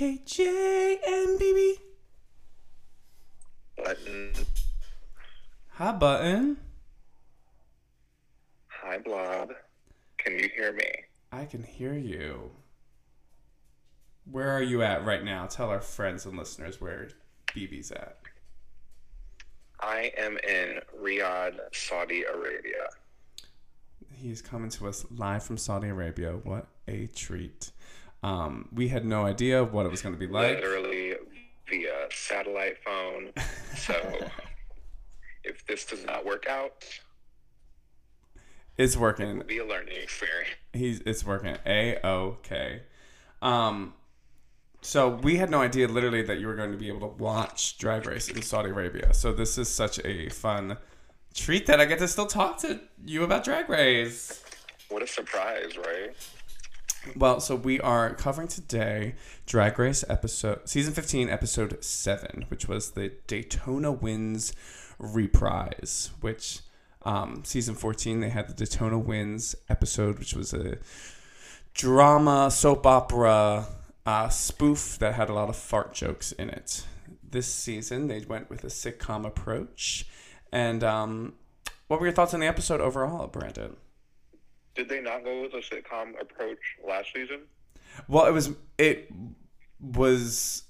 KJ and BB. Button. Hi, Button. Hi, Blob. Can you hear me? I can hear you. Where are you at right now? Tell our friends and listeners where BB's at. I am in Riyadh, Saudi Arabia. He's coming to us live from Saudi Arabia. What a treat. We had no idea what it was going to be like. Literally via satellite phone. So if this does not work out, it's working. It will be a learning experience. It's working. A-OK. So we had no idea literally that you were going to be able to watch Drag Race in Saudi Arabia. So this is such a fun treat that I get to still talk to you about Drag Race. What a surprise, right? Well, so we are covering today Drag Race season 15, episode 7, which was the Daytona Winds reprise, which season 14, they had the Daytona Winds episode, which was a drama, soap opera spoof that had a lot of fart jokes in it. This season, they went with a sitcom approach. And what were your thoughts on the episode overall, Brandon? Did they not go with a sitcom approach last season? Well, it was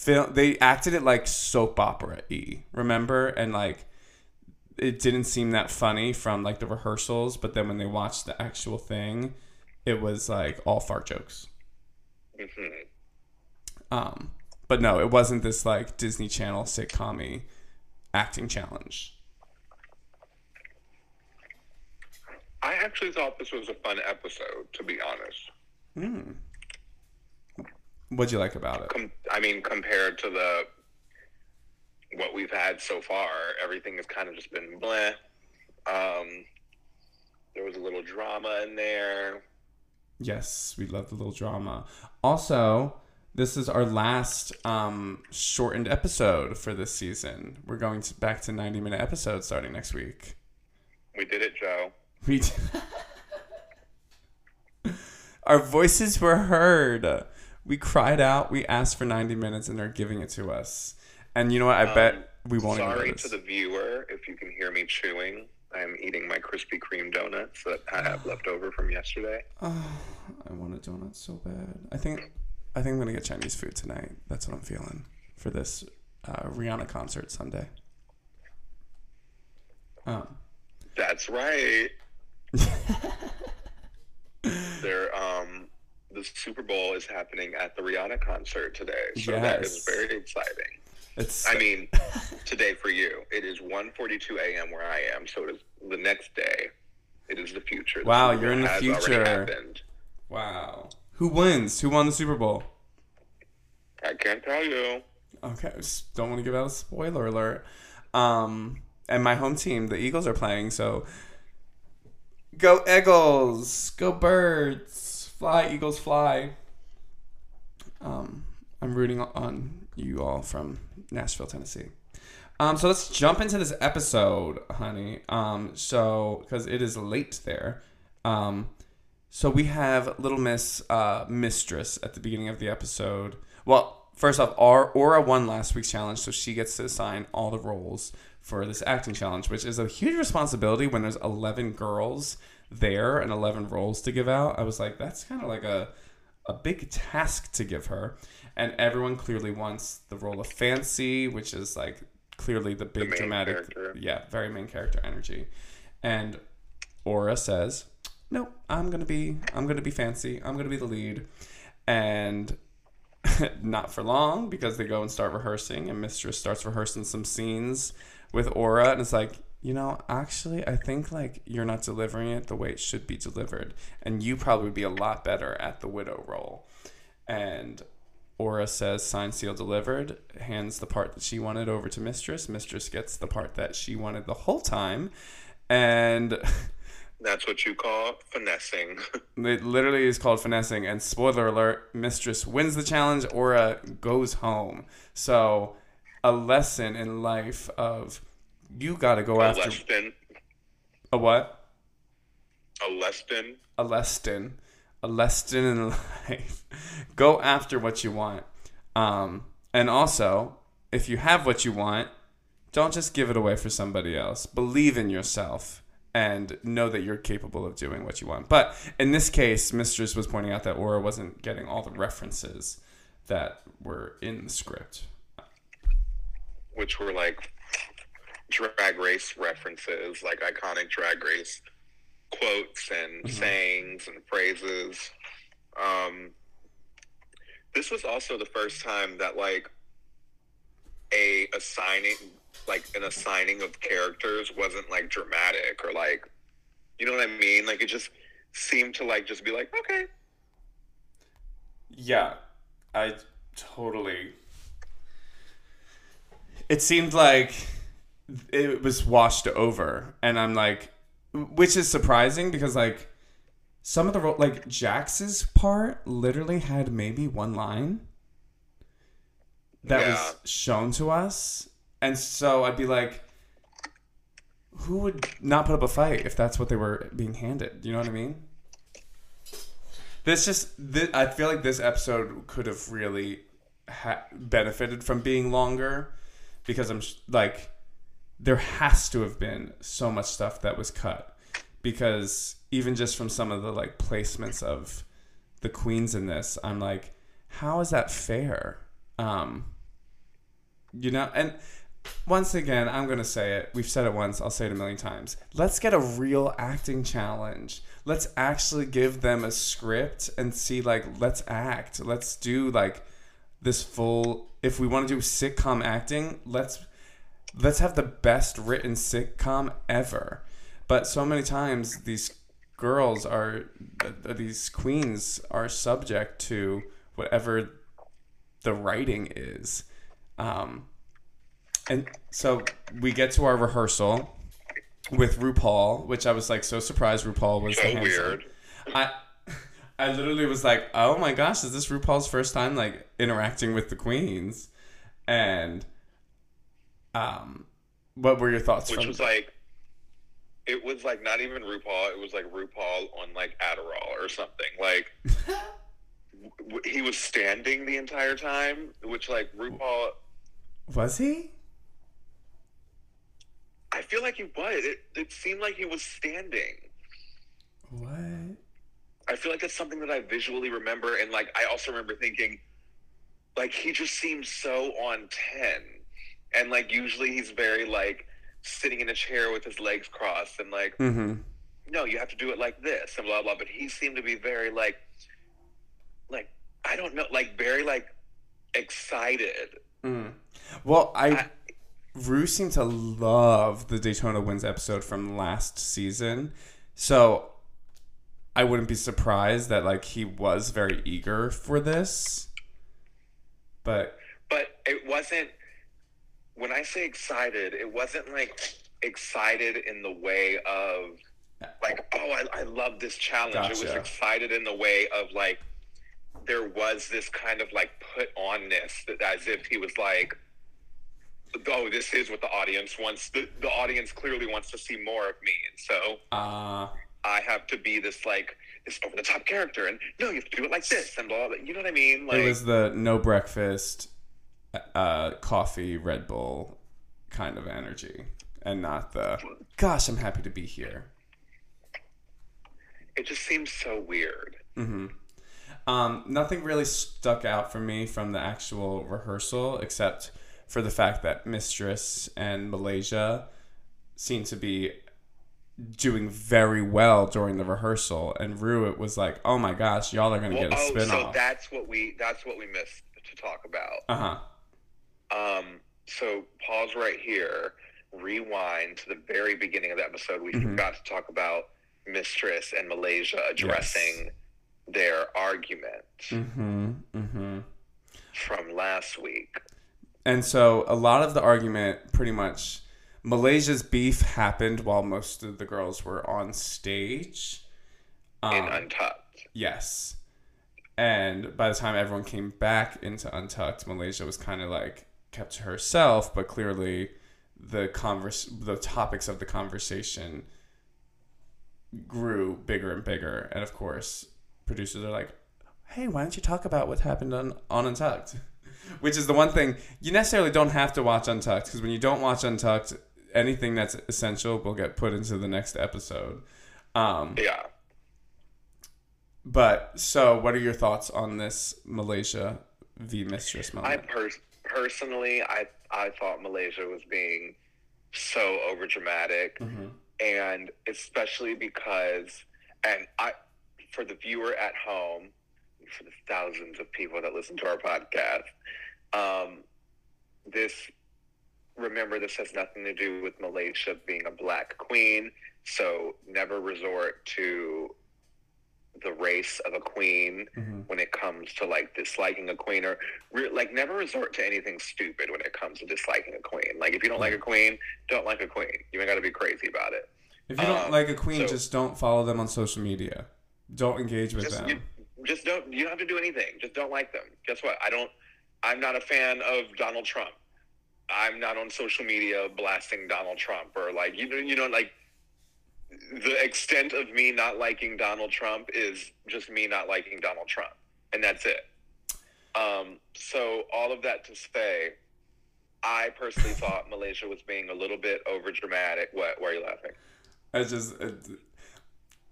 they acted it like soap opera-y, remember? And like it didn't seem that funny from like the rehearsals, but then when they watched the actual thing, it was like all fart jokes. Mm-hmm. But no, it wasn't this like Disney Channel sitcom-y acting challenge. I actually thought this was a fun episode, to be honest. What'd you like about it? Compared to what we've had so far, everything has kind of just been bleh. There was a little drama in there. Yes, we love the little drama. Also, this is our last shortened episode for this season. We're going back to 90-minute episodes starting next week. We did it, Joe. Our voices were heard. We cried out. We asked for 90 minutes, and they're giving it to us. And you know what? I bet we won't. Sorry to the viewer if you can hear me chewing. I'm eating my Krispy Kreme donuts that I have left over from yesterday. Oh, I want a donut so bad. I think I'm gonna get Chinese food tonight. That's what I'm feeling for this Rihanna concert Sunday. That's right. There, the Super Bowl is happening at the Rihanna concert today, so yes. That is very exciting. Today for you, it is 1:42 a.m. where I am, so it is the next day. It is the future. Wow, you're in the future. Wow. Who wins? Who won the Super Bowl? I can't tell you. Okay, just don't want to give out a spoiler alert. And my home team, the Eagles, are playing, so go Eagles, go Birds, fly Eagles, fly. I'm rooting on you all from Nashville, Tennessee. So let's jump into this episode, honey. Because it is late there. So we have Little Miss Mistress at the beginning of the episode. Well, first off, Aura won last week's challenge, so she gets to assign all the roles for this acting challenge, which is a huge responsibility when there's 11 girls there and 11 roles to give out. I was like, that's kind of like a big task to give her. And everyone clearly wants the role of Fancy, which is like clearly the big dramatic character. Yeah, very main character energy. And Aura says, nope, I'm gonna be Fancy. I'm gonna be the lead. And not for long, because they go and start rehearsing, and Mistress starts rehearsing some scenes with Aura, and it's like, you know, actually, I think, like, you're not delivering it the way it should be delivered, and you probably would be a lot better at the widow role. And Aura says, signed, sealed, delivered, hands the part that she wanted over to Mistress. Mistress gets the part that she wanted the whole time, and that's what you call finessing. It literally is called finessing, and spoiler alert, Mistress wins the challenge, Aura goes home. So a lesson in life of you gotta go after... A what? A lesson in life. Go after what you want. And also, if you have what you want, don't just give it away for somebody else. Believe in yourself and know that you're capable of doing what you want. But in this case, Mistress was pointing out that Aura wasn't getting all the references that were in the script, which were like Drag Race references, like iconic Drag Race quotes and sayings and phrases. This was also the first time that like an assigning of characters wasn't like dramatic or like, you know what I mean? Like it just seemed to like just be like, okay. Yeah, I totally. It seemed like it was washed over, and I'm like, which is surprising because like some of the like Jax's part literally had maybe one line that was shown to us, and so I'd be like, who would not put up a fight if that's what they were being handed? You know what I mean? I feel like this episode could have really benefited from being longer, because I'm like, there has to have been so much stuff that was cut, because even just from some of the like placements of the queens in this, I'm like, how is that fair? You know, and once again, I'm going to say it. We've said it once. I'll say it a million times. Let's get a real acting challenge. Let's actually give them a script and see, like, let's act. Let's do, like, this full... If we want to do sitcom acting, let's have the best written sitcom ever. But so many times these girls are... These queens are subject to whatever the writing is. And so we get to our rehearsal with RuPaul, which I was like so surprised RuPaul was so weird. I literally was like, oh my gosh, is this RuPaul's first time like interacting with the queens? And what were your thoughts? Which was like, it was like not even RuPaul, it was like RuPaul on like Adderall or something. Like he was standing the entire time, which like RuPaul was he? I feel like he was. It seemed like he was standing. What? I feel like that's something that I visually remember, and like I also remember thinking, like he just seems so on 10, and like usually he's very like sitting in a chair with his legs crossed, and like no, you have to do it like this and blah blah. But he seemed to be very like I don't know, like very like excited. Well, Rue seemed to love the Daytona Winds episode from last season, so I wouldn't be surprised that like he was very eager for this. But it wasn't, when I say excited, it wasn't like excited in the way of like, oh, I love this challenge. Gotcha. It was excited in the way of like, there was this kind of like put onness, as if he was like, oh, this is what the audience wants. The audience clearly wants to see more of me, and so I have to be this like this over the top character, and no, you have to do it like this and blah blah. You know what I mean? Like, it was the no breakfast, coffee, Red Bull kind of energy, and not the gosh, I'm happy to be here. It just seems so weird. Nothing really stuck out for me from the actual rehearsal, except for the fact that Mistress and Malaysia seemed to be doing very well during the rehearsal, and Rue, it was like, oh my gosh, y'all are going to get a spin-off. So that's what we missed to talk about. So pause right here, rewind to the very beginning of the episode. We forgot to talk about Mistress and Malaysia addressing their argument from last week. And so a lot of the argument, pretty much Malaysia's beef happened while most of the girls were on stage in Untucked. Yes. And by the time everyone came back into Untucked, Malaysia was kind of like kept to herself, but clearly the topics of the conversation grew bigger and bigger, and of course producers are like, hey, why don't you talk about what happened on Untucked? Which is the one thing you necessarily don't have to watch Untucked, because when you don't watch Untucked, anything that's essential will get put into the next episode. Yeah. But so, what are your thoughts on this Malaysia v Mistress moment? I personally thought Malaysia was being so overdramatic, mm-hmm. and especially because, and I, for the viewer at home, for the thousands of people that listen to our podcast, this has nothing to do with Malaysia being a black queen, so never resort to the race of a queen mm-hmm. when it comes to like disliking a queen, or like never resort to anything stupid when it comes to disliking a queen. Like if you don't like a queen, don't like a queen. You ain't got to be crazy about it. If you don't like a queen, just don't follow them on social media. Don't engage with them. You don't have to do anything. Just don't like them. Guess what? I'm not a fan of Donald Trump. I'm not on social media blasting Donald Trump, or like, you know, like the extent of me not liking Donald Trump is just me not liking Donald Trump. And that's it. So all of that to say, I personally thought Malaysia was being a little bit overdramatic. What? Why are you laughing?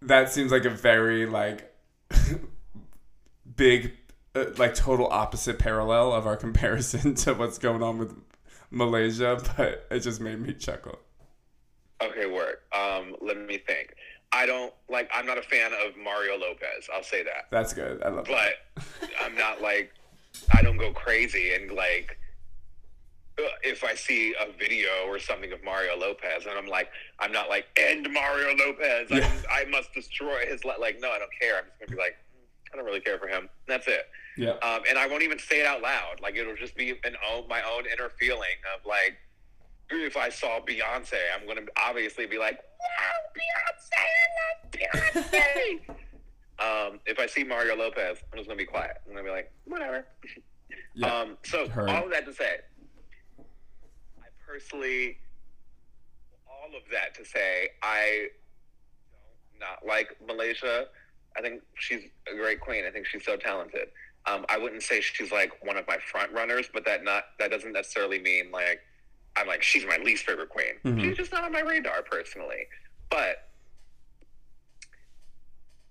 That seems like a very like big, like total opposite parallel of our comparison to what's going on with Malaysia, but it just made me chuckle. Okay, work. Let me think. I'm not a fan of Mario Lopez. I'll say that. That's good. I love that. But I'm not like, I don't go crazy and like, if I see a video or something of Mario Lopez and I'm not like, end Mario Lopez. Yeah. I must destroy his life. Like, no, I don't care. I'm just going to be like, I don't really care for him. That's it. Yeah. And I won't even say it out loud. Like, it'll just be my own inner feeling of like, if I saw Beyonce, I'm going to obviously be like, wow, Beyonce, I love Beyonce. If I see Mario Lopez, I'm just going to be quiet. I'm going to be like, whatever. Yeah, all of that to say, I don't not like Malaysia. I think she's a great queen. I think she's so talented. I wouldn't say she's like one of my front runners, but that doesn't necessarily mean like I'm like she's my least favorite queen. Mm-hmm. She's just not on my radar personally. But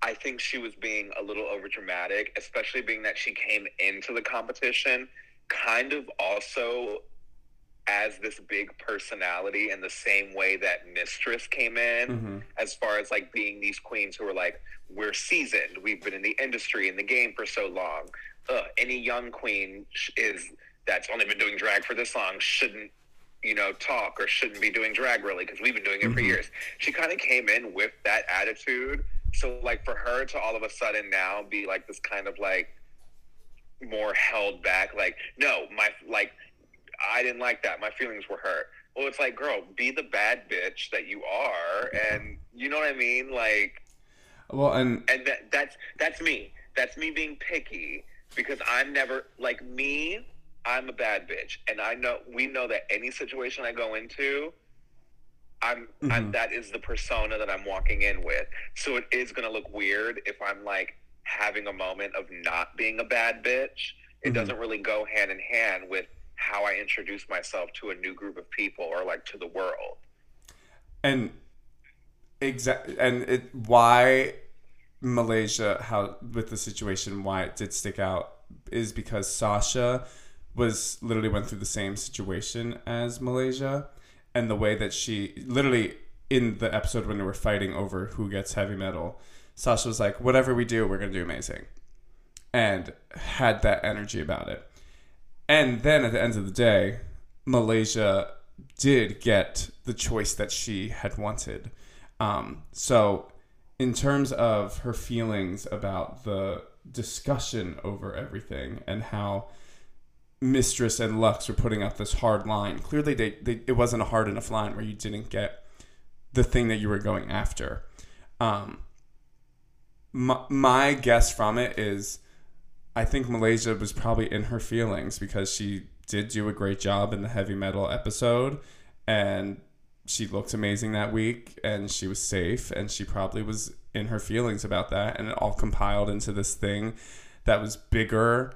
I think she was being a little overdramatic, especially being that she came into the competition kind of also as this big personality in the same way that Mistress came in, mm-hmm. as far as like being these queens who were like, we're seasoned, we've been in the industry, in the game for so long. Any young queen that's only been doing drag for this long shouldn't, you know, talk or shouldn't be doing drag really, because we've been doing it mm-hmm. for years. She kind of came in with that attitude. So like for her to all of a sudden now be like this kind of like more held back, like, no, I didn't like that. My feelings were hurt. Well, it's like, girl, be the bad bitch that you are, and you know what I mean. Like, well, and that's me. That's me being picky because I'm never like me. I'm a bad bitch, and we know that any situation I go into, that is the persona that I'm walking in with. So it is gonna look weird if I'm like having a moment of not being a bad bitch. It mm-hmm. doesn't really go hand in hand with how I introduce myself to a new group of people or like to the world. And why Malaysia, how with the situation, why it did stick out is because Sasha went through the same situation as Malaysia, and the way that she literally in the episode when they were fighting over who gets heavy metal, Sasha was like, whatever we do, we're going to do amazing, and had that energy about it. And then at the end of the day, Malaysia did get the choice that she had wanted. So in terms of her feelings about the discussion over everything and how Mistress and Lux were putting up this hard line, clearly it wasn't a hard enough line where you didn't get the thing that you were going after. My guess from it is, I think Malaysia was probably in her feelings because she did do a great job in the heavy metal episode, and she looked amazing that week, and she was safe, and she probably was in her feelings about that, and it all compiled into this thing that was bigger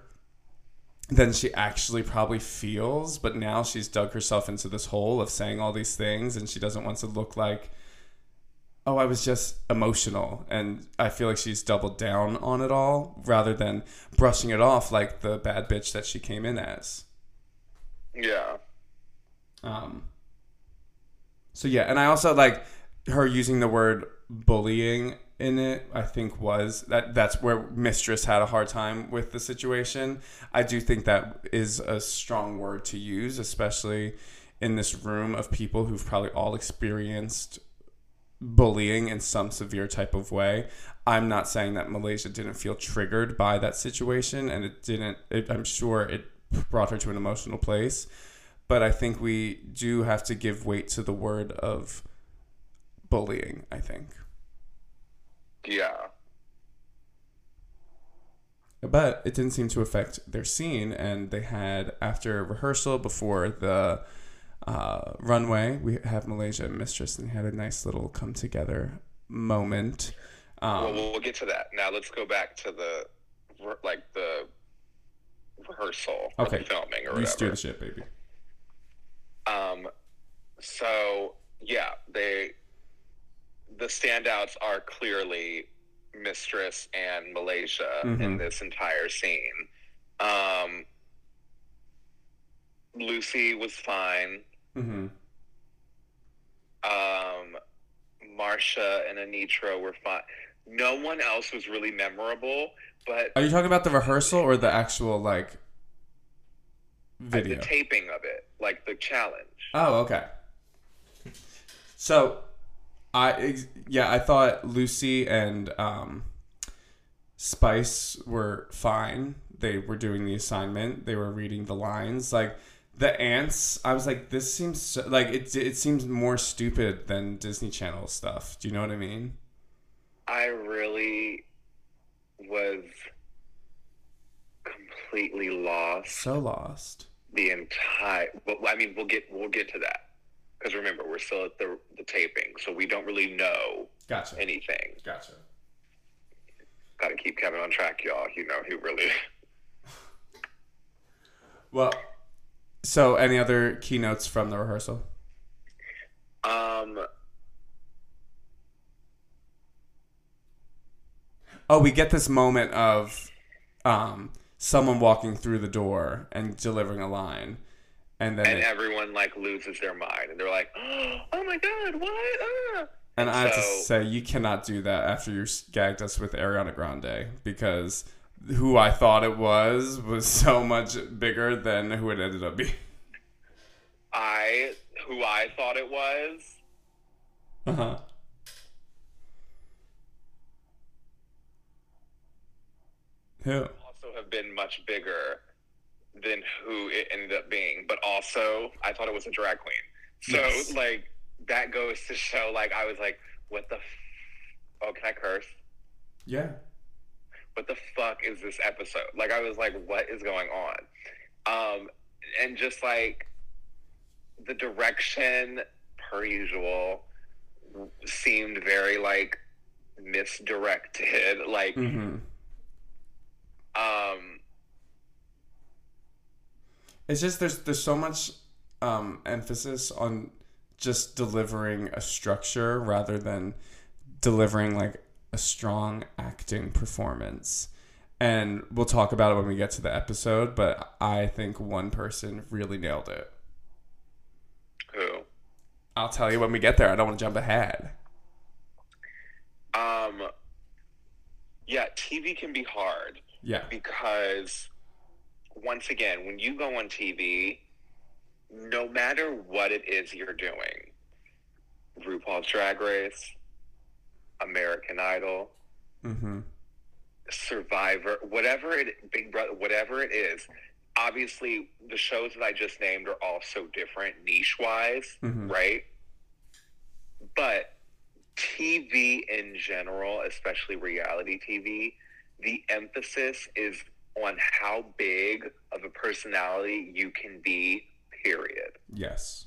than she actually probably feels. But now she's dug herself into this hole of saying all these things, and she doesn't want to look like, oh, I was just emotional. And I feel like she's doubled down on it all rather than brushing it off like the bad bitch that she came in as. Yeah. So yeah, and I also like her using the word bullying in it. I think was that's where Mistress had a hard time with the situation. I do think that is a strong word to use, especially in this room of people who've probably all experienced bullying in some severe type of way. I'm not saying that Malaysia didn't feel triggered by that situation, and it didn't. I'm sure it brought her to an emotional place. But I think we do have to give weight to the word of bullying, I think. Yeah. But it didn't seem to affect their scene, and they had, after rehearsal, before the runway, we have Malaysia and Mistress, and they had a nice little come-together moment. We'll get to that. Now let's go back to the rehearsal, okay, or the filming, or you whatever. You steer the ship, baby. So yeah, the standouts are clearly Mistress and Malaysia, mm-hmm, in this entire scene. Lucy was fine. Mm-hmm. Marsha and Anitra were fine. No one else was really memorable, but... Are you talking about the rehearsal or the actual, like, video? The taping of it, like the challenge. Oh, okay. So, I thought Lucy and Spice were fine. They were doing the assignment. They were reading the lines. Like, the ants, I was like, this seems... So, like, it seems more stupid than Disney Channel stuff. Do you know what I mean? I really was completely lost. So lost. The entire... But, I mean, we'll get to that. Because remember, we're still at the taping, so we don't really know anything. Gotcha. Gotta keep Kevin on track, y'all. You know, he really... Well, so any other keynotes from the rehearsal? Oh, we get this moment of someone walking through the door and delivering a line. And then everyone, like, loses their mind. And they're like, oh, my God, what? Ah. And I have to say, you cannot do that after you gagged us with Ariana Grande. Because who I thought it was so much bigger than who it ended up being. Who I thought it was? Uh-huh. Who? Also have been much bigger than who it ended up being, but also I thought it was a drag queen. So yes. Like that goes to show, like, I was like, what the oh, can I curse? Yeah. What the fuck is this episode? Like, I was like, what is going on? And just like the direction, per usual, seemed very like misdirected. Like, mm-hmm. It's just there's so much emphasis on just delivering a structure rather than delivering like a strong acting performance. And we'll talk about it when we get to the episode, but I think one person really nailed it. Who? I'll tell you when we get there. I don't want to jump ahead. Yeah, TV can be hard. Yeah. Because... once again, when you go on TV, no matter what it is you're doing, RuPaul's Drag Race, American Idol, mm-hmm, Survivor, Big Brother, whatever it is, obviously the shows that I just named are all so different niche-wise, mm-hmm, right? But TV in general, especially reality TV, the emphasis is on how big of a personality you can be, period. Yes.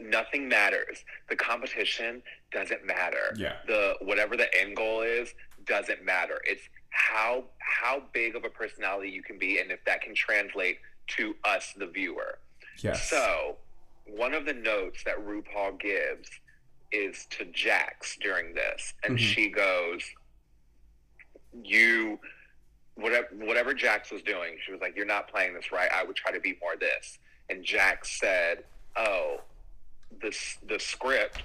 Nothing matters. The competition doesn't matter. Yeah. Whatever the end goal is doesn't matter. It's how big of a personality you can be, and if that can translate to us, the viewer. Yes. So one of the notes that RuPaul gives is to Jax during this, and mm-hmm. she goes, "You, whatever Jax was doing," she was like, "You're not playing this right. I would try to be more this." And Jax said, "Oh, the script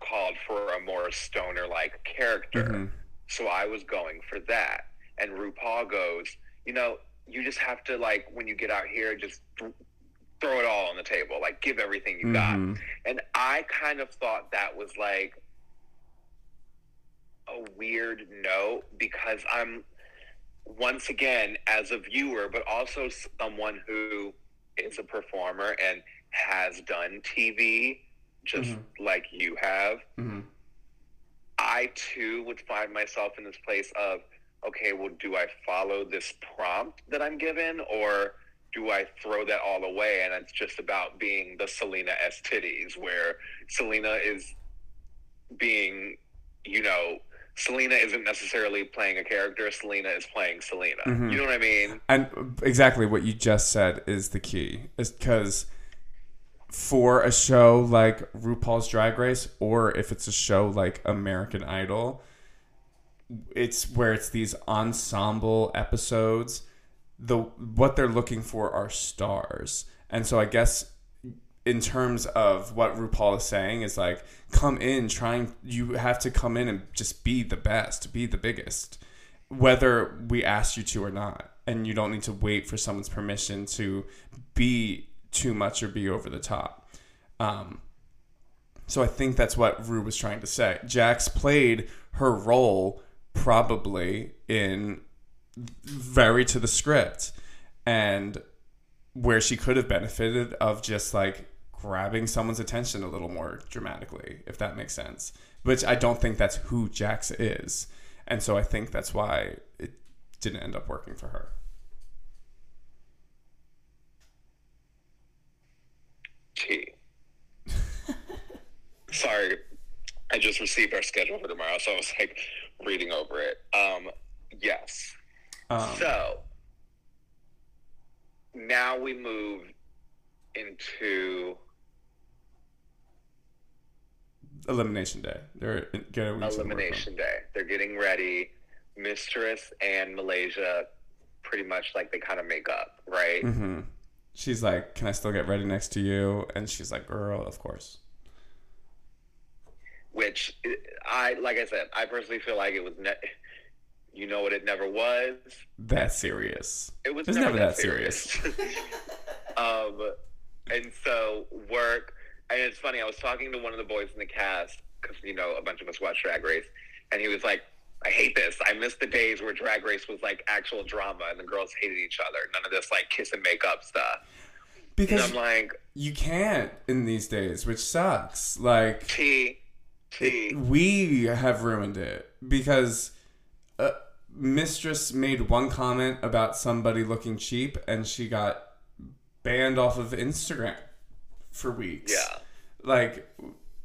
called for a more stoner-like character, mm-hmm. so I was going for that." And RuPaul goes, "You know, you just have to, like, when you get out here, just throw it all on the table, like, give everything you mm-hmm. got." And I kind of thought that was, like, a weird note, because I'm, once again, as a viewer, but also someone who is a performer and has done TV, just mm-hmm. like you have, mm-hmm. I, too, would find myself in this place of, okay, well, do I follow this prompt that I'm given, or do I throw that all away? And it's just about being the Selena S. Titties, where Selena is being, you know, Selena isn't necessarily playing a character. Selena is playing Selena. Mm-hmm. You know what I mean? And exactly what you just said is the key. It's because for a show like RuPaul's Drag Race, or if it's a show like American Idol, it's where it's these ensemble episodes, what they're looking for are stars. And so I guess in terms of what RuPaul is saying is like, you have to come in and just be the best, be the biggest, whether we ask you to or not. And you don't need to wait for someone's permission to be too much or be over the top. So I think that's what Ru was trying to say. Jax played her role probably in very to the script, and where she could have benefited of just like grabbing someone's attention a little more dramatically, if that makes sense, which I don't think that's who Jax is. And so I think that's why it didn't end up working for her. Tea. Sorry, I just received our schedule for tomorrow, so I was like reading over it. Yes. So now we move into Elimination Day. They're getting ready. Mistress and Malaysia pretty much like they kind of make up, right? Mm-hmm. She's like, "Can I still get ready next to you?" And she's like, "Girl, of course." Which I personally feel like it was, you know what, it never was that serious. It was never that serious. And so work, and it's funny. I was talking to one of the boys in the cast because a bunch of us watch Drag Race, and he was like, "I hate this. I miss the days where Drag Race was like actual drama and the girls hated each other. None of this like kiss and make up stuff." Because and I'm like, you can't in these days, which sucks. Like we have ruined it because Mistress made one comment about somebody looking cheap and she got banned off of Instagram for weeks. Yeah. Like,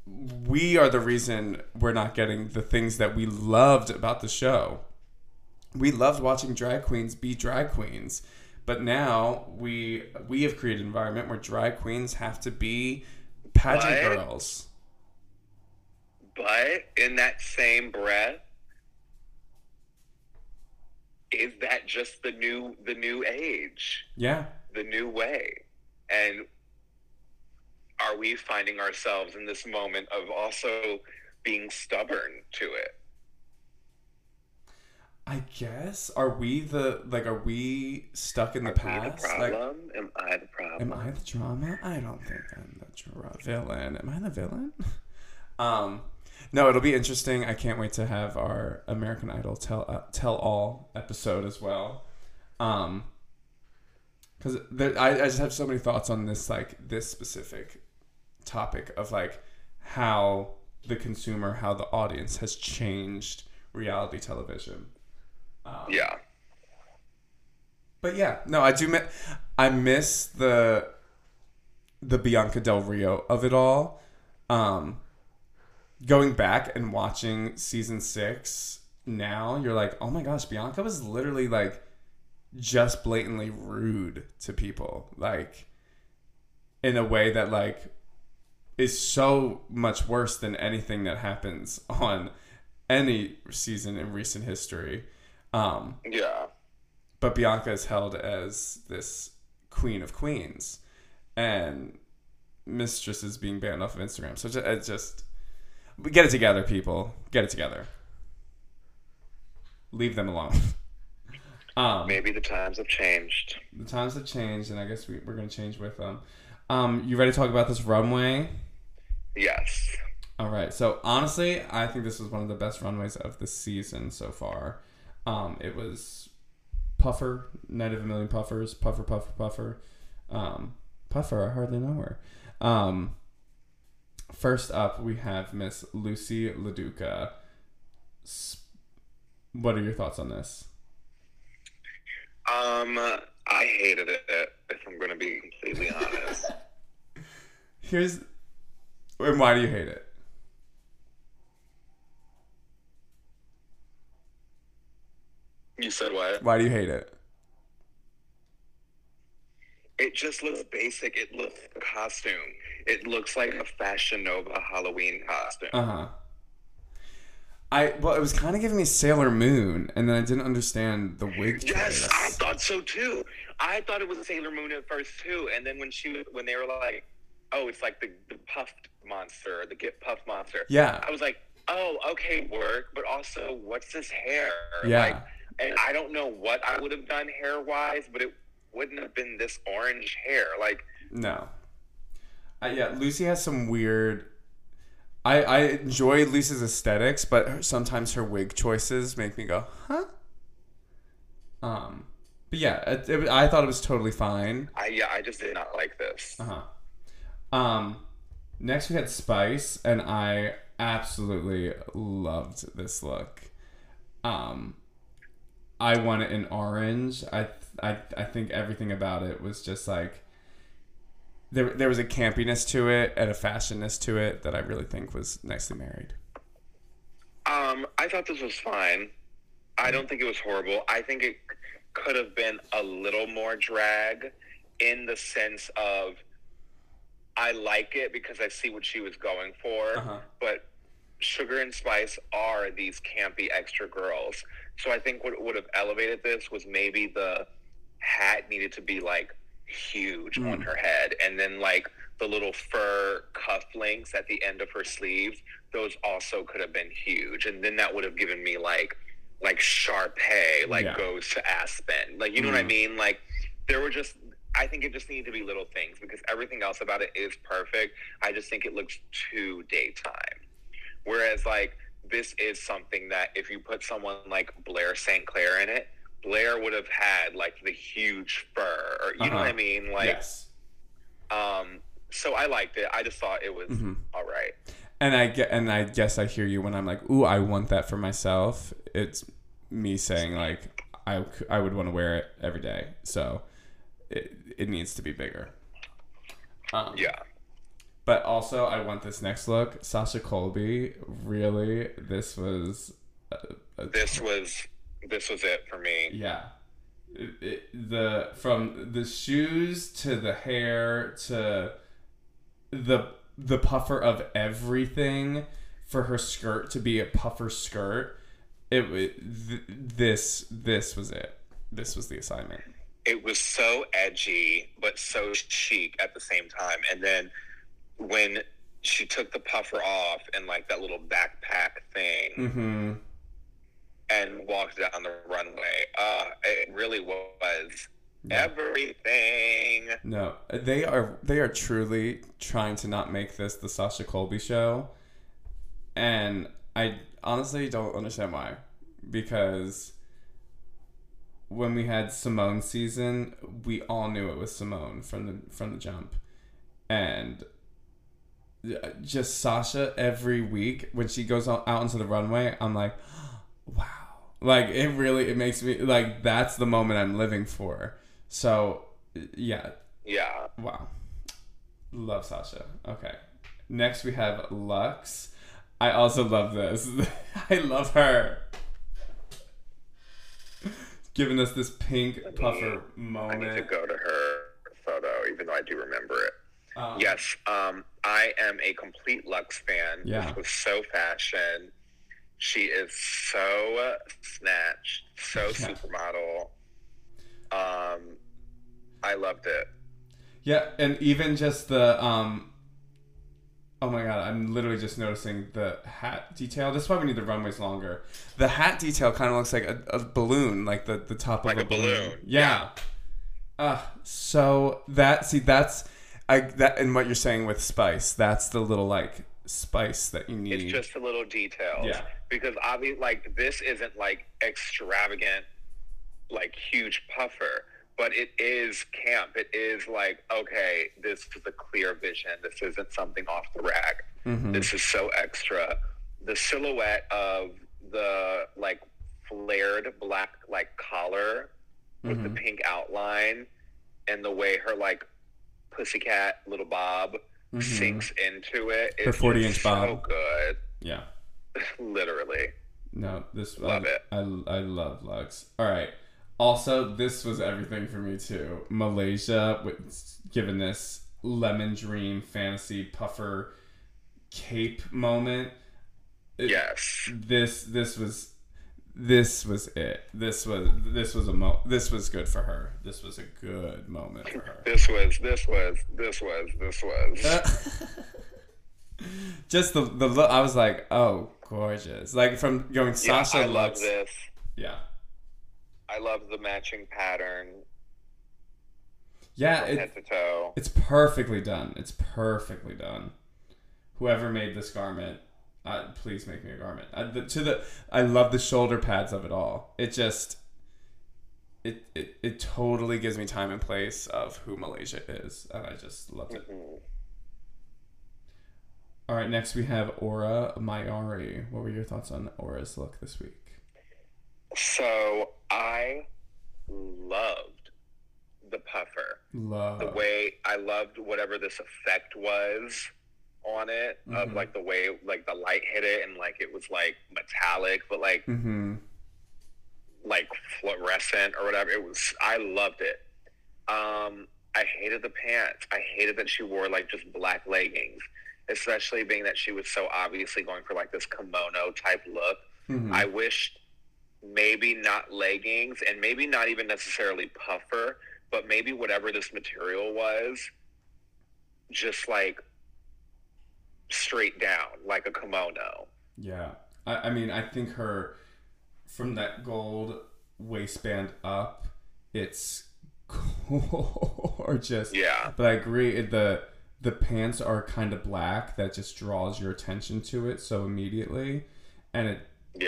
we are the reason we're not getting the things that we loved about the show. We loved watching drag queens be drag queens, but now we have created an environment where drag queens have to be pageant girls. But in that same breath, is that just the new age? Yeah. The new way. And are we finding ourselves in this moment of also being stubborn to it? I guess. Are we stuck in the past? Am I the problem? Like, am I the problem? Am I the drama? I don't think I'm the villain. Am I the villain? No, it'll be interesting. I can't wait to have our American Idol tell all episode as well. Because I just have so many thoughts on this, like this specific topic of like how the consumer, how the audience has changed reality television. Yeah. But yeah, no, I do. I miss the Bianca Del Rio of it all. Going back and watching season 6 now you're like, oh my gosh, Bianca was literally like just blatantly rude to people, like in a way that like is so much worse than anything that happens on any season in recent history. Yeah. But Bianca is held as this queen of queens, and Mistress is being banned off of Instagram. So it's just, get it together, people. Get it together. Leave them alone. Maybe the times have changed. The times have changed, and I guess we're going to change with them. You ready to talk about this runway? Yes. All right. So, honestly, I think this was one of the best runways of the season so far. It was Puffer, Night of a Million Puffers, Puffer. Puffer, I hardly know her. First up, we have Miss Lucy LaDuca. What are your thoughts on this? I hated it, if I'm going to be completely honest. And why do you hate it? You said what? Why do you hate it? It just looks basic. It looks like a costume. It looks like a Fashion Nova Halloween costume. Uh-huh. Well, it was kind of giving me Sailor Moon, and then I didn't understand the wig. Yes, I thought so too. I thought it was Sailor Moon at first too, and then when they were like, "Oh, it's like the puffed monster, the get puffed monster." Yeah. I was like, "Oh, okay, work," but also, what's this hair? Yeah. Like, and I don't know what I would have done hair wise, but it wouldn't have been this orange hair. Like, no. Yeah, Lucy has some weird. I enjoy Lisa's aesthetics, but sometimes her wig choices make me go, huh? But yeah, I thought it was totally fine. I just did not like this. Uh-huh. Next we had Spice, and I absolutely loved this look. I want it in orange. I think everything about it was just like, There was a campiness to it and a fashionness to it that I really think was nicely married. I thought this was fine. I don't think it was horrible. I think it could have been a little more drag in the sense of I like it because I see what she was going for, uh-huh. But Sugar and Spice are these campy extra girls. So I think what would have elevated this was maybe the hat needed to be like huge on her head, and then like the little fur cuff links at the end of her sleeves, those also could have been huge, and then that would have given me like Sharpay, like yeah. Goes to Aspen, like you know what I mean, like there were just, I think it just needed to be little things because everything else about it is perfect. I just think it looks too daytime, whereas like this is something that if you put someone like Blair St. Clair in it, Blair would have had like the huge fur, or, you know what I mean? Like, yes. So I liked it. I just thought it was all right. And I guess I hear you when I'm like, ooh, I want that for myself. It's me saying like, I would want to wear it every day. So it needs to be bigger. Yeah. But also I want this next look. Sasha Colby, really, this was... This was it for me. Yeah. From the shoes to the hair to the puffer of everything, for her skirt to be a puffer skirt, this was it. This was the assignment. It was so edgy, but so chic at the same time. And then when she took the puffer off and like that little backpack thing. Mm-hmm. And walked down the runway. It really was everything. No, they are truly trying to not make this the Sasha Colby show, and I honestly don't understand why. Because when we had Simone season, we all knew it was Simone from the jump, and just Sasha every week when she goes out into the runway, I'm like, wow. Like, it makes me, like, that's the moment I'm living for. So, yeah. Yeah. Wow. Love Sasha. Okay. Next, we have Lux. I also love this. I love her. giving us this pink puffer moment. I need to go to her photo, even though I do remember it. Yes, I am a complete Lux fan. Yeah. This was so fashion. She is so snatched, so supermodel. I loved it. Yeah, and even just the oh my god, I'm literally just noticing the hat detail. This is why we need the runways longer. The hat detail kind of looks like a balloon, like the top like of a balloon. Yeah. So that, see, that's that, and what you're saying with spice, that's the little like spice that you need. It's just the little details. Yeah. Because obviously, like, this isn't like extravagant, like huge puffer. But it is camp. It is like, okay, this is a clear vision. This isn't something off the rack. Mm-hmm. This is so extra. The silhouette of the, like, flared black, like, collar with the pink outline and the way her, like, pussycat little bob sinks into it. Her 40-inch bob. It's so good. Yeah. Literally. No, this... Love it. I love Lux. All right. Also, this was everything for me, too. Malaysia, given this lemon dream fantasy puffer cape moment. Yes. This was it. This was good for her. This was a good moment for her. This was. Just the look. I was like, oh, gorgeous. Like, from going Sasha Lux. I love this. Yeah. I love the matching pattern. Yeah, head to toe. It's perfectly done. Whoever made this garment, please make me a garment. I love the shoulder pads of it all. It just, it totally gives me time and place of who Malaysia is, and I just loved it. Mm-hmm. All right, next we have Aura Mayari. What were your thoughts on Aura's look this week? So I loved the puffer. The way I loved whatever this effect was on it, of like the way like the light hit it and like it was like metallic but like like fluorescent or whatever. It was, I loved it. I hated the pants. I hated that she wore like just black leggings, especially being that she was so obviously going for like this kimono type look. I wished maybe not leggings and maybe not even necessarily puffer, but maybe whatever this material was, just like straight down, like a kimono. Yeah. I mean, I think her, from that gold waistband up, it's gorgeous. Yeah. But I agree, the pants are kind of black. That just draws your attention to it so immediately. And it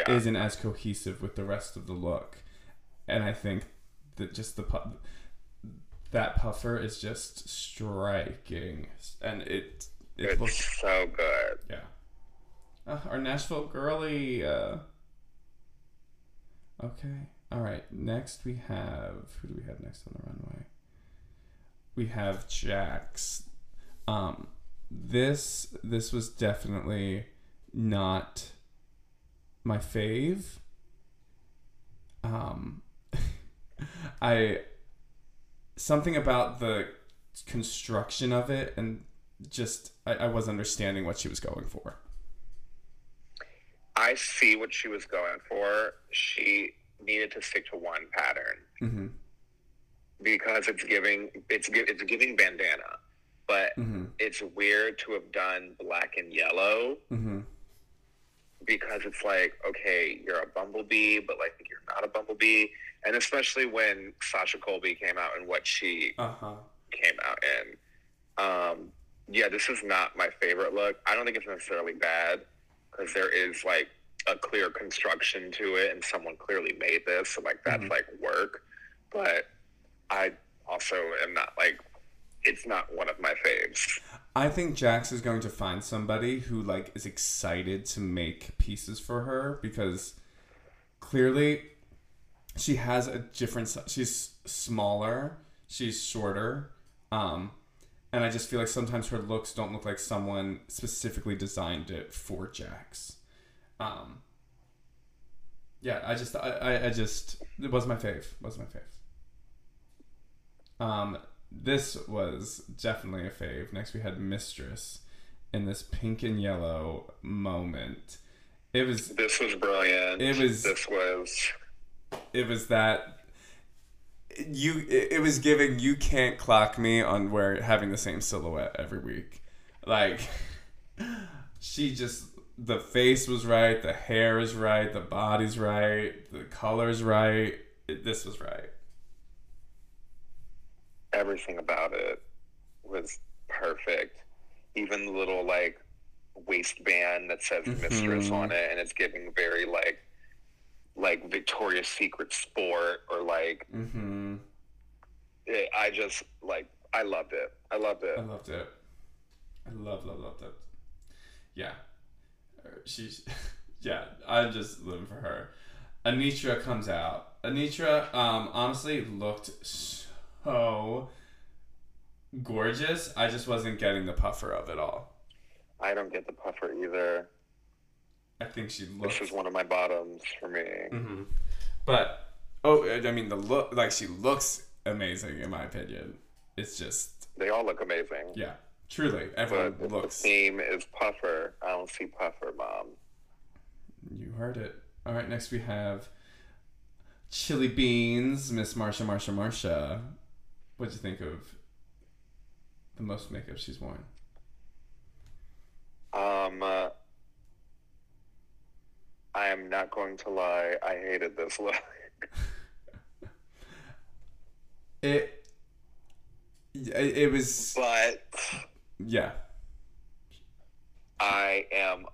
isn't as cohesive with the rest of the look, and I think that just that puffer is just striking, and it looks so good. Yeah. Our Nashville girly. Okay. All right. Next we have, who do we have next on the runway? We have Jax. This was definitely not my fave. Something about the construction of it, and just I wasn't understanding what she was going for. I see what she was going for. She needed to stick to one pattern because it's giving bandana, but it's weird to have done black and yellow. Because it's like, okay, you're a bumblebee, but like you're not a bumblebee. And especially when Sasha Colby came out and what she came out in. This is not my favorite look. I don't think it's necessarily bad, because there is like a clear construction to it and someone clearly made this. So like that's like work. But I also am not like, it's not one of my faves. I think Jax is going to find somebody who like is excited to make pieces for her, because clearly she has a different, she's smaller, she's shorter, and I just feel like sometimes her looks don't look like someone specifically designed it for Jax. Yeah, I just it was my fave. This was definitely a fave. Next we had Mistress in this pink and yellow moment. This was brilliant. It was giving you can't clock me on wearing having the same silhouette every week. Like, she just, the face was right, the hair is right, the body's right, the color's right. This was right. Everything about it was perfect. Even the little like waistband that says Mistress on it, and it's giving very like Victoria's Secret sport or like. Mm-hmm. I loved it. I loved it. Yeah, I'm just living for her. Anitra comes out. Anitra honestly looked so gorgeous. I just wasn't getting the puffer of it all. I don't get the puffer either. I think she looks. This is one of my bottoms for me. Mm-hmm. But the look, like, she looks amazing in my opinion. It's just they all look amazing. Yeah, truly, everyone looks. The theme is puffer. I don't see puffer, Mom. You heard it. All right, next we have Chili Beans, Miss Marsha. What'd you think of the most makeup she's worn? I am not going to lie. I hated this look. It was. But yeah, I am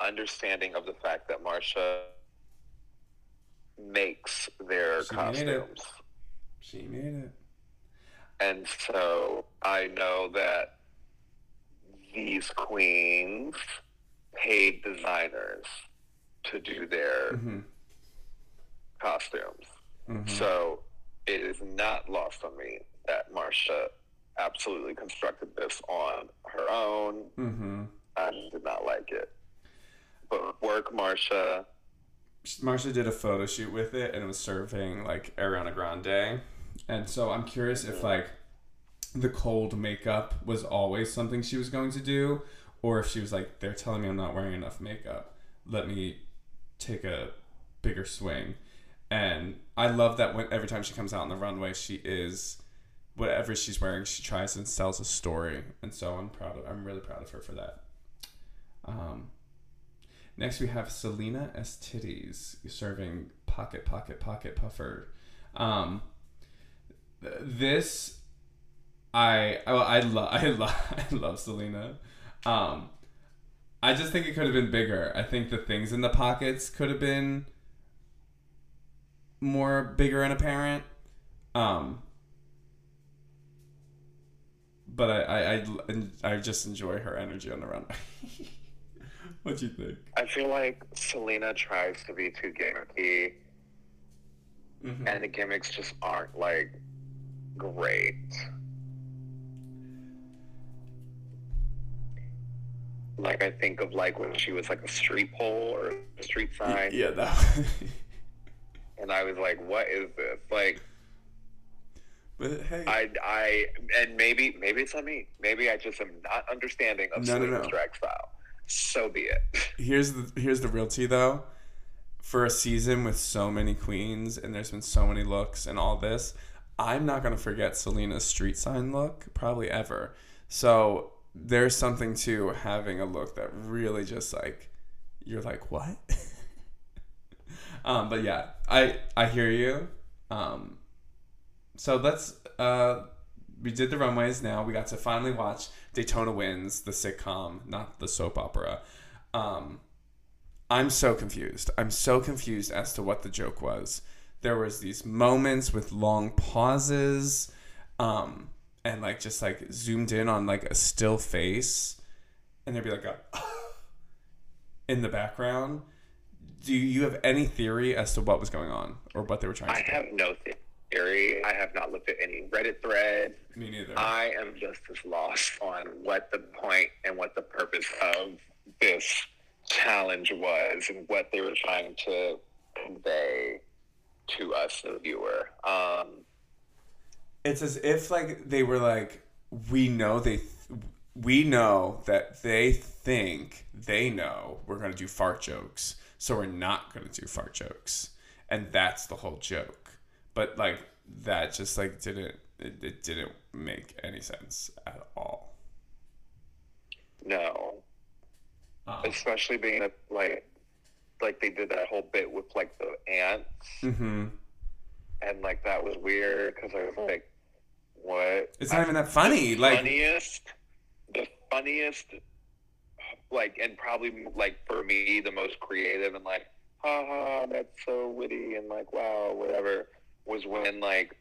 understanding of the fact that Marsha makes their costumes. She made it, and so I know that these queens paid designers to do their costumes. Mm-hmm. So it is not lost on me that Marsha absolutely constructed this on her own. Mm-hmm. I did not like it. But work, Marsha. Marsha did a photo shoot with it, and it was serving like Ariana Grande. And so I'm curious if like the cold makeup was always something she was going to do, or if she was like, they're telling me I'm not wearing enough makeup, let me take a bigger swing. And I love that every time she comes out on the runway, she is, whatever she's wearing, she tries and sells a story. And so I'm really proud of her for that. Next we have Selena as Titties, serving pocket puffer. I love Selena. I just think it could have been bigger. I think the things in the pockets could have been more bigger and apparent. But I just enjoy her energy on the runway. What do you think? I feel like Selena tries to be too gimmicky, and the gimmicks just aren't like great. Like, I think of like when she was like a street pole or a street sign. Yeah, that. And I was like, "What is this?" Like, but hey, and maybe it's on me. Maybe I just am not understanding of Selena's drag style. So be it. Here's the real tea though. For a season with so many queens and there's been so many looks and all this, I'm not gonna forget Selena's street sign look probably ever. So there's something to having a look that really just like, you're like, what? But yeah, I hear you. So let's, we did the runways now. We got to finally watch Daytona Winds, the sitcom, not the soap opera. I'm so confused as to what the joke was. There was these moments with long pauses, and like just like zoomed in on like a still face, and there'd be like a in the background. Do you have any theory as to what was going on or what they were trying to do? I have no theory. I have not looked at any Reddit thread. Me neither. I am just as lost on what the point and what the purpose of this challenge was and what they were trying to convey to us, the viewer. It's as if, like, they were like, we know that they think they know we're going to do fart jokes, so we're not going to do fart jokes. And that's the whole joke. But, like, that just, like, didn't make any sense at all. No. Especially being that, like, they did that whole bit with, like, the ants. Mm-hmm. And, like, that was weird, because I was like, what? It's not even that funny. The funniest, like, and probably, like, for me, the most creative and, like, ha ha, that's so witty, and, like, wow, whatever, was when, like,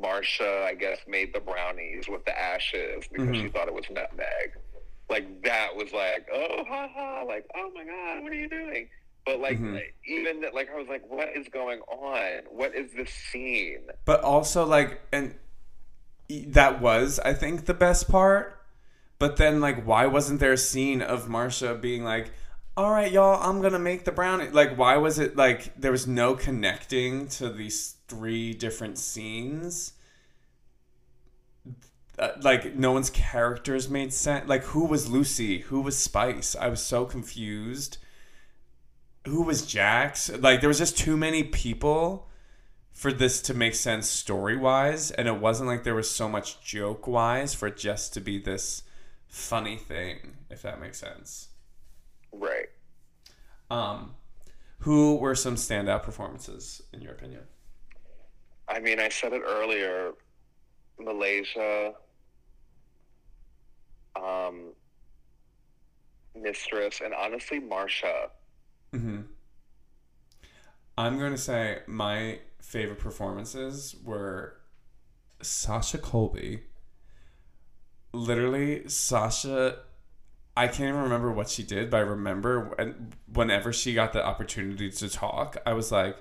Marsha, I guess, made the brownies with the ashes because mm-hmm. she thought it was nutmeg. Like, that was like, oh, ha ha, like, oh my God, what are you doing? But, like, mm-hmm. even that, like, I was like, what is going on? What is this scene? But also, like, and that was, I think, the best part. But then, like, why wasn't there a scene of Marsha being like, all right, y'all, I'm going to make the brownie? Like, why was it, like, there was no connecting to these three different scenes? Like, no one's characters made sense. Like, who was Lucy? Who was Spice? I was so confused. Who was Jax? Like, there was just too many people for this to make sense story-wise, and it wasn't like there was so much joke-wise for it just to be this funny thing, if that makes sense. Right. Who were some standout performances, in your opinion? I mean, I said it earlier. Malaysia, Mistress, and honestly, Marsha. Mm-hmm. I'm going to say my favorite performances were Sasha Colby. Literally, Sasha, I can't even remember what she did, but I remember whenever she got the opportunity to talk, I was like,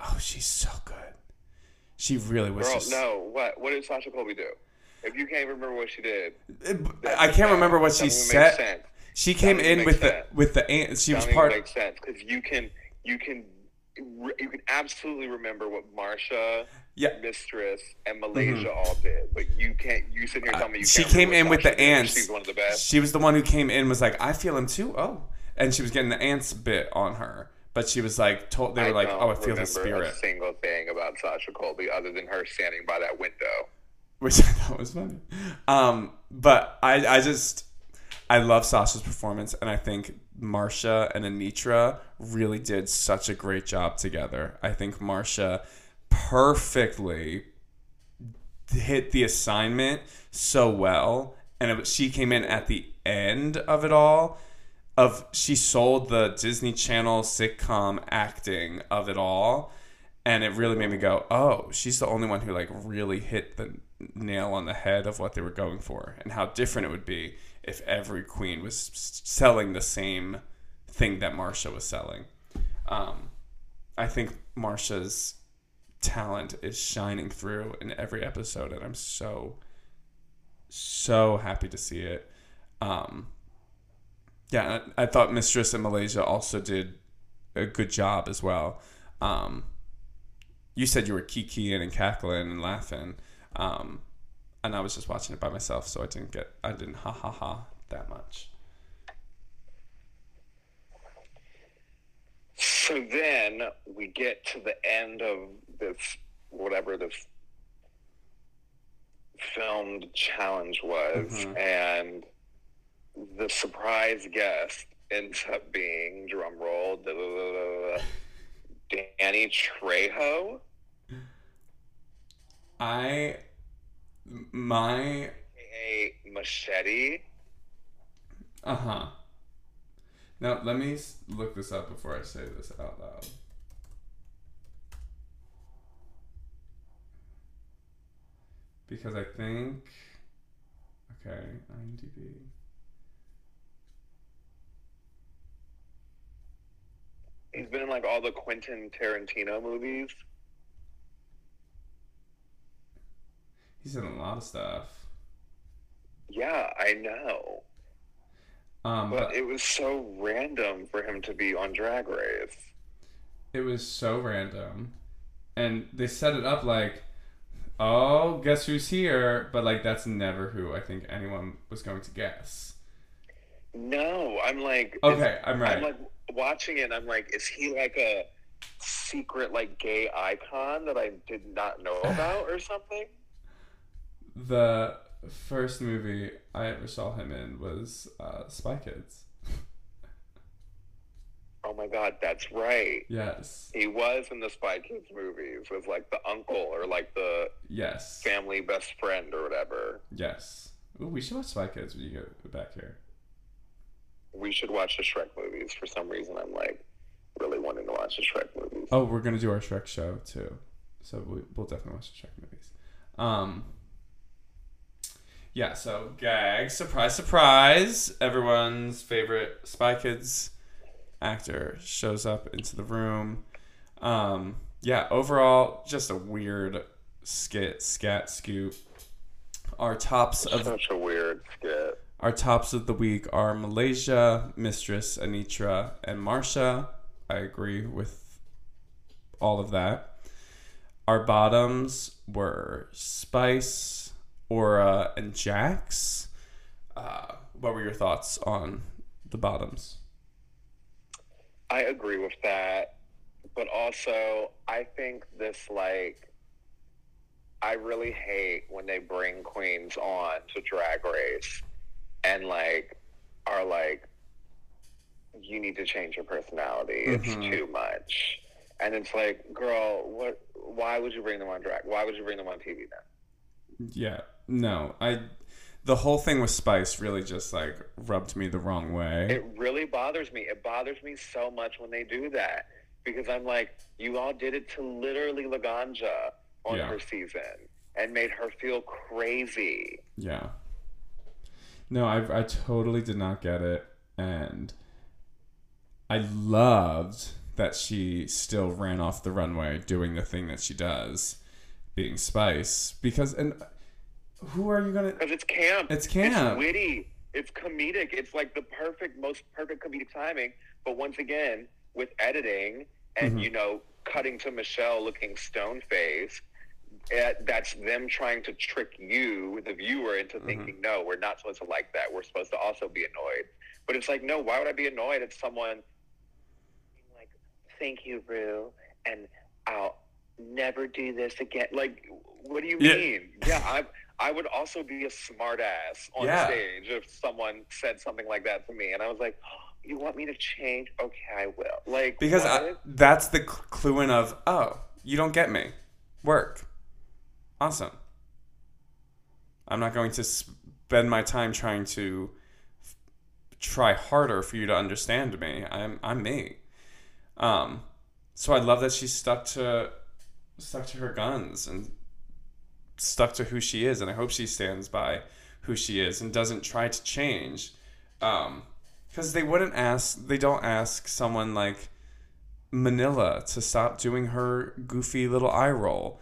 oh, she's so good. She really was. Girl, just... no, what did Sasha Colby do? If you can't remember what she did. I can't remember what she said. She came in with the ants. She was part. That makes sense, because you can absolutely remember what Marsha, Mistress, and Malaysia all did, but you can't. You sit here telling me you. She can't came in with the ants. She's one of the best. She was the one who came in, was like, I feel him too. Oh, and she was getting the ants bit on her, but she was like, told they were like, oh, I feel the spirit. I don't remember a single thing about Sasha Colby other than her standing by that window, which I thought was funny. But I love Sasha's performance, and I think Marsha and Anitra really did such a great job together. I think Marsha perfectly hit the assignment so well, and she came in at the end of it all. She sold the Disney Channel sitcom acting of it all, and it really made me go, oh, she's the only one who, like, really hit the nail on the head of what they were going for and how different it would be if every queen was selling the same thing that Marsha was selling. I think Marsha's talent is shining through in every episode, and I'm so happy to see it. I thought Mistress and Malaysia also did a good job as well. You said you were kikiing and cackling and laughing. And I was just watching it by myself, so I didn't ha ha ha that much. So then we get to the end of this filmed challenge was, mm-hmm. and the surprise guest ends up being, drumroll, Danny Trejo. A machete. Uh-huh. Now, let me look this up before I say this out loud. Because I think... Okay, IMDb... He's been in, like, all the Quentin Tarantino movies. He's in a lot of stuff. Yeah, I know. But it was so random for him to be on Drag Race. It was so random. And they set it up like, oh, guess who's here? But, like, that's never who I think anyone was going to guess. No, I'm like... Okay, I'm right. I'm, like, watching it, and I'm like, is he, like, a secret, like, gay icon that I did not know about or something? The first movie I ever saw him in was Spy Kids. Oh my god, that's right. Yes. He was in the Spy Kids movies with like the uncle or like the yes family best friend or whatever. Yes. Ooh, we should watch Spy Kids when you go back here. We should watch the Shrek movies. For some reason I'm like really wanting to watch the Shrek movies. Oh, we're gonna do our Shrek show too. So we'll definitely watch the Shrek movies. Yeah, so gag, surprise, surprise. Everyone's favorite Spy Kids actor shows up into the room. Yeah, overall, just a weird skit, scat, scoop. Our tops of such a weird skit. Our tops of the week are Malaysia, Mistress, Anitra, and Marsha. I agree with all of that. Our bottoms were Spice, Aura, and Jax. What were your thoughts on the bottoms? I agree with that, but also I think this, like, I really hate when they bring queens on to Drag Race and, like, are like, you need to change your personality. Mm-hmm. It's too much. And it's like, girl, what? Why would you bring them on drag? Why would you bring them on TV then? Yeah, no, the whole thing with Spice really just, like, rubbed me the wrong way. It really bothers me. It bothers me so much when they do that. Because I'm like, you all did it to literally Laganja on her season. And made her feel crazy. Yeah. No, I totally did not get it. And I loved that she still ran off the runway doing the thing that she does. Being Spice. Because... and. Who are you gonna? Because it's camp. It's camp. It's witty. It's comedic. It's like the perfect, most perfect comedic timing. But once again, with editing and you know, cutting to Michelle looking stone faced, that's them trying to trick you, the viewer, into thinking, no, we're not supposed to like that. We're supposed to also be annoyed. But it's like, no, why would I be annoyed at someone being like, thank you, Rue, and I'll never do this again? Like, what do you mean? Yeah, I would also be a smart ass on stage if someone said something like that to me. And I was like, oh, you want me to change? Okay, I will. Like, because that's the cluing of, oh, you don't get me. Work. Awesome. I'm not going to spend my time trying to try harder for you to understand me. I'm me. So I love that she stuck to her guns and stuck to who she is, and I hope she stands by who she is and doesn't try to change, because they don't ask someone like Manila to stop doing her goofy little eye roll.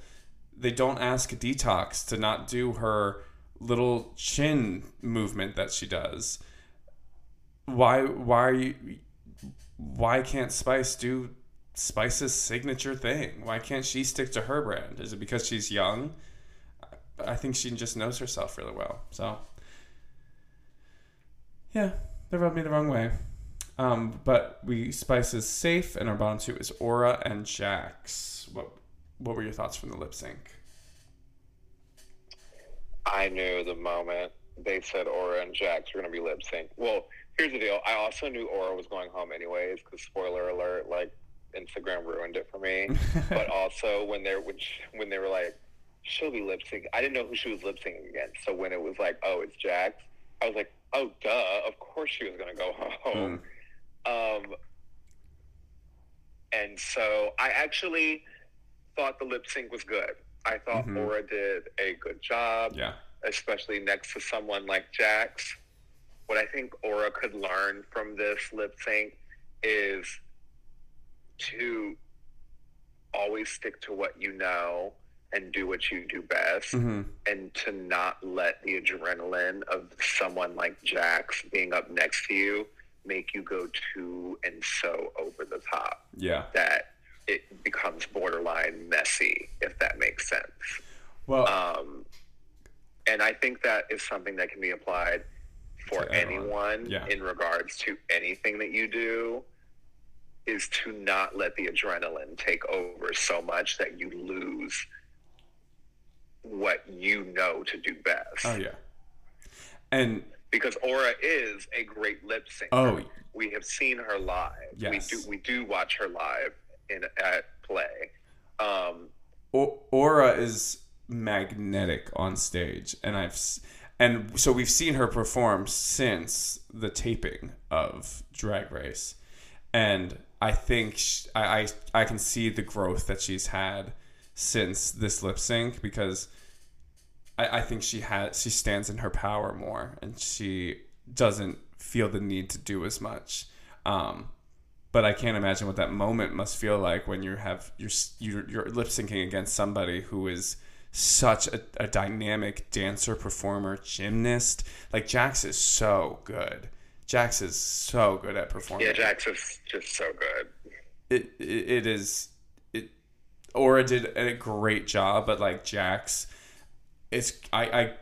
They don't ask Detox to not do her little chin movement that she does. Why can't Spice do Spice's signature thing? Why can't she stick to her brand? Is it because she's young? I think she just knows herself really well. So, yeah, they rubbed me the wrong way. But Spice is safe, and our bottom two is Aura and Jax. What were your thoughts from the lip sync? I knew the moment they said Aura and Jax were going to be lip sync. Well, here's the deal. I also knew Aura was going home anyways, because spoiler alert, like, Instagram ruined it for me. But also when they were like, she'll be lip syncing. I didn't know who she was lip syncing against. So when it was like, oh, it's Jax, I was like, oh, duh. Of course she was going to go home. And so I actually thought the lip sync was good. I thought Aura did a good job, especially next to someone like Jax. What I think Aura could learn from this lip sync is to always stick to what you know and do what you do best, mm-hmm. and to not let the adrenaline of someone like Jax being up next to you make you go too and so over the top. Yeah. That it becomes borderline messy, if that makes sense. Well, and I think that is something that can be applied for anyone in regards to anything that you do, is to not let the adrenaline take over so much that you lose what you know to do best. Oh, yeah. And because Aura is a great lip singer. Oh. We have seen her live. Yes. We do watch her live at play. Aura is magnetic on stage, and so we've seen her perform since the taping of Drag Race, and I think I can see the growth that she's had since this lip sync, because I think she stands in her power more, and she doesn't feel the need to do as much. But I can't imagine what that moment must feel like when you have you're lip syncing against somebody who is such a dynamic dancer, performer, gymnast. Like, Jax is so good. Jax is so good at performing. Yeah, Jax is just so good. It is. Aura did a great job, but like Jax, I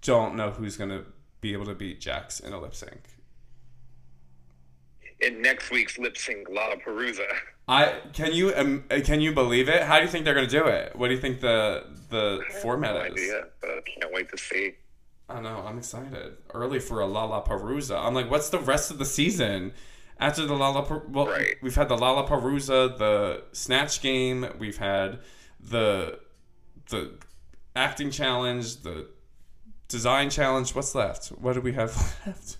don't know who's gonna be able to beat Jax in a lip sync. In next week's lip sync, Lollapalooza. Can you believe it? How do you think they're gonna do it? What do you think the format is? I have no idea, but I can't wait to see. I know, I'm excited. Early for a Lollapalooza. I'm like, what's the rest of the season after the Lollapalooza? Well, right. We've had the Lollapalooza, the Snatch Game, we've had the acting challenge, the design challenge. What's left? What do we have left?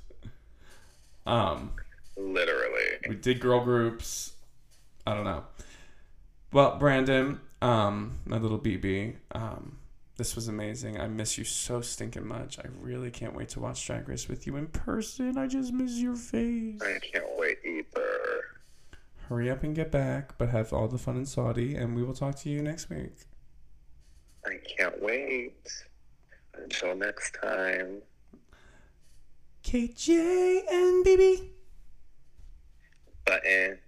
Literally. We did girl groups. I don't know. Well, Brandon, my little BB, this was amazing. I miss you so stinking much. I really can't wait to watch Drag Race with you in person. I just miss your face. I can't wait either. Hurry up and get back, but have all the fun in Saudi, and we will talk to you next week. I can't wait. Until next time. KJ and BB. Button.